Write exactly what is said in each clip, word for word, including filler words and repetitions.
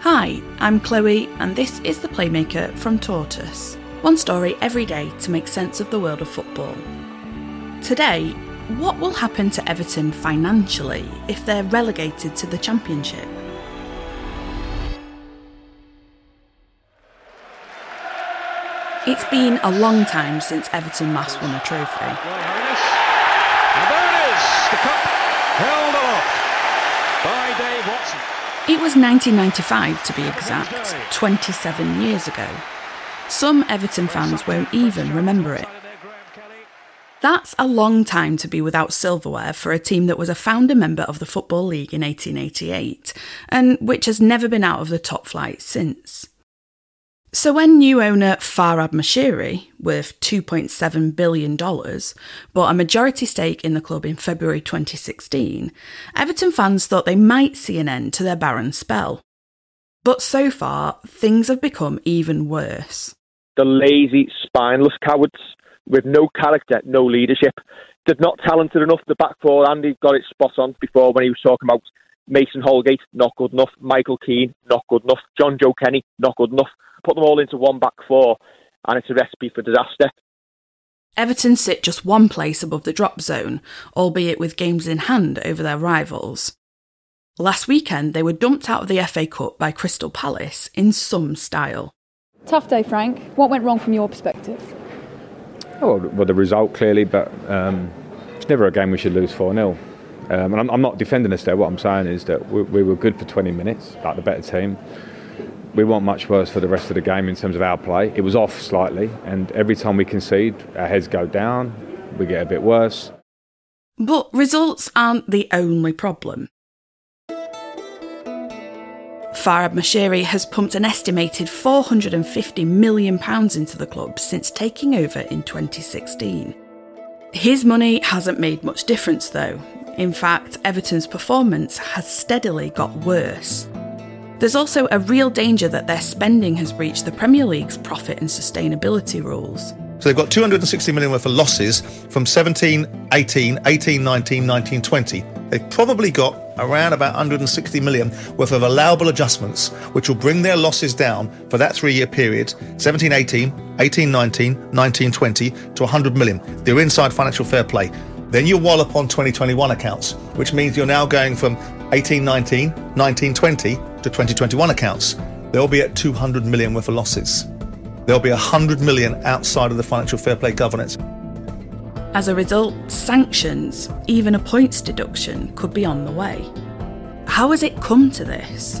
Hi, I'm Chloe and this is The Playmaker from Tortoise. One story every day to make sense of the world of football. Today, what will happen to Everton financially if they're relegated to the Championship? It's been a long time since Everton last won a trophy. And there it is, the cup held aloft by Dave Watson. It was nineteen ninety-five, to be exact, twenty-seven years ago. Some Everton fans won't even remember it. That's a long time to be without silverware for a team that was a founder member of the Football League in eighteen eighty-eight, and which has never been out of the top flight since. So when new owner Farhad Moshiri, worth two point seven billion dollars, bought a majority stake in the club in February twenty sixteen, Everton fans thought they might see an end to their barren spell. But so far, things have become even worse. The lazy, spineless cowards with no character, no leadership. They're not talented enough. The back four, Andy got it spot on before when he was talking about Mason Holgate, not good enough. Michael Keane, not good enough. John Joe Kenny, not good enough. Put them all into one back four and it's a recipe for disaster. Everton sit just one place above the drop zone, albeit with games in hand over their rivals. Last weekend, they were dumped out of the F A Cup by Crystal Palace in some style. Tough day, Frank. What went wrong from your perspective? Oh, well, the result clearly, but um, it's never a game we should lose four nil. Um, and I'm, I'm not defending us there. What I'm saying is that we, we were good for twenty minutes, like the better team. We weren't much worse for the rest of the game in terms of our play. It was off slightly, and every time we concede, our heads go down, we get a bit worse. But results aren't the only problem. Farhad Moshiri has pumped an estimated four hundred fifty million pounds into the club since taking over in twenty sixteen. His money hasn't made much difference, though. In fact, Everton's performance has steadily got worse. There's also a real danger that their spending has breached the Premier League's profit and sustainability rules. So they've got two hundred sixty million worth of losses from seventeen, eighteen, eighteen, nineteen, nineteen, twenty. They've probably got around about one hundred sixty million worth of allowable adjustments, which will bring their losses down for that three-year period, seventeen, eighteen, eighteen, nineteen, nineteen, twenty, to one hundred million. They're inside financial fair play. Then you wallop on twenty twenty-one accounts, which means you're now going from eighteen, nineteen, nineteen, twenty, to twenty twenty-one accounts. They'll be at two hundred million worth of losses. There'll be one hundred million outside of the financial fair play governance. As a result, sanctions, even a points deduction, could be on the way. How has it come to this?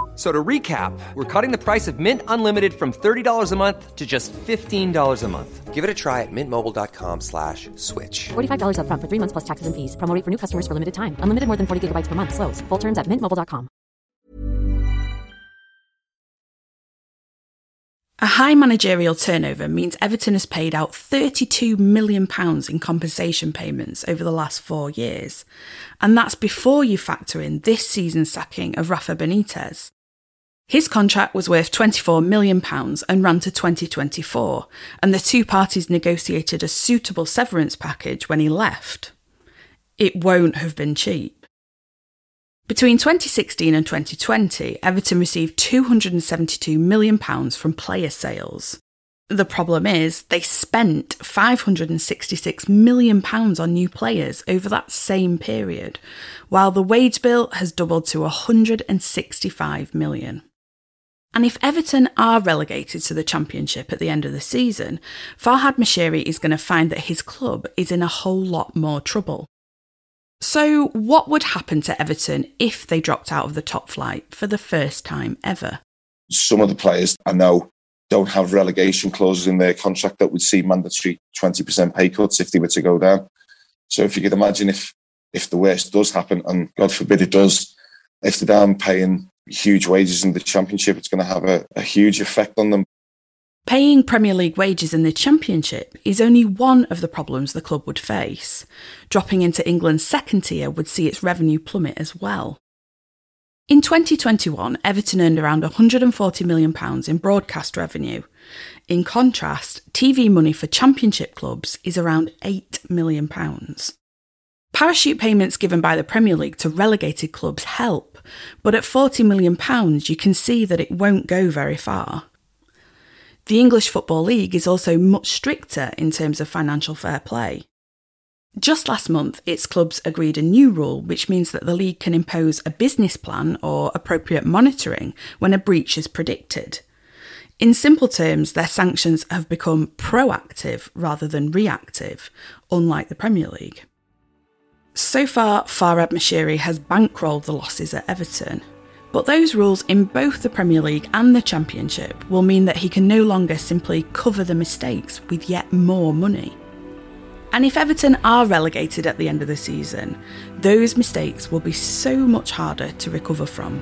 So to recap, we're cutting the price of Mint Unlimited from thirty dollars a month to just fifteen dollars a month. Give it a try at mintmobile.com slash switch. forty-five dollars up front for three months plus taxes and fees. Promo rate for new customers for limited time. Unlimited more than forty gigabytes per month. Slows full terms at mint mobile dot com. A high managerial turnover means Everton has paid out thirty-two million pounds in compensation payments over the last four years, and that's before you factor in this season's sacking of Rafa Benitez. His contract was worth twenty-four million pounds and ran to twenty twenty-four, and the two parties negotiated a suitable severance package when he left. It won't have been cheap. Between twenty sixteen and twenty twenty, Everton received two hundred seventy-two million pounds from player sales. The problem is, they spent five hundred sixty-six million pounds on new players over that same period, while the wage bill has doubled to one hundred sixty-five million pounds. And if Everton are relegated to the Championship at the end of the season, Farhad Moshiri is going to find that his club is in a whole lot more trouble. So what would happen to Everton if they dropped out of the top flight for the first time ever? Some of the players I know don't have relegation clauses in their contract that would see mandatory twenty percent pay cuts if they were to go down. So if you could imagine if if the worst does happen, and God forbid it does, if they're down paying huge wages in the Championship, it's going to have a, a huge effect on them. Paying Premier League wages in the Championship is only one of the problems the club would face. Dropping into England's second tier would see its revenue plummet as well. In twenty twenty-one, Everton earned around one hundred forty million pounds in broadcast revenue. In contrast, T V money for Championship clubs is around eight million pounds. Parachute payments given by the Premier League to relegated clubs help, but at forty million pounds you can see that it won't go very far. The English Football League is also much stricter in terms of financial fair play. Just last month, its clubs agreed a new rule which means that the league can impose a business plan or appropriate monitoring when a breach is predicted. In simple terms, their sanctions have become proactive rather than reactive, unlike the Premier League. So far, Farhad Moshiri has bankrolled the losses at Everton. But those rules in both the Premier League and the Championship will mean that he can no longer simply cover the mistakes with yet more money. And if Everton are relegated at the end of the season, those mistakes will be so much harder to recover from.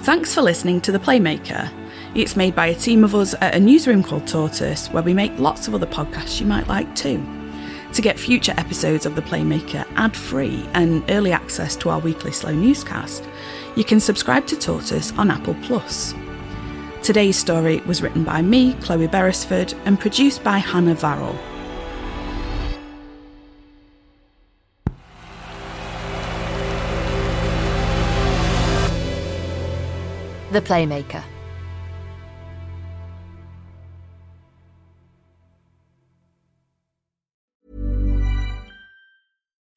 Thanks for listening to The Playmaker. It's made by a team of us at a newsroom called Tortoise, where we make lots of other podcasts you might like too. To get future episodes of The Playmaker ad-free and early access to our weekly slow newscast, you can subscribe to Tortoise on Apple Plus. Today's story was written by me, Chloe Beresford, and produced by Hannah Varrell. The Playmaker.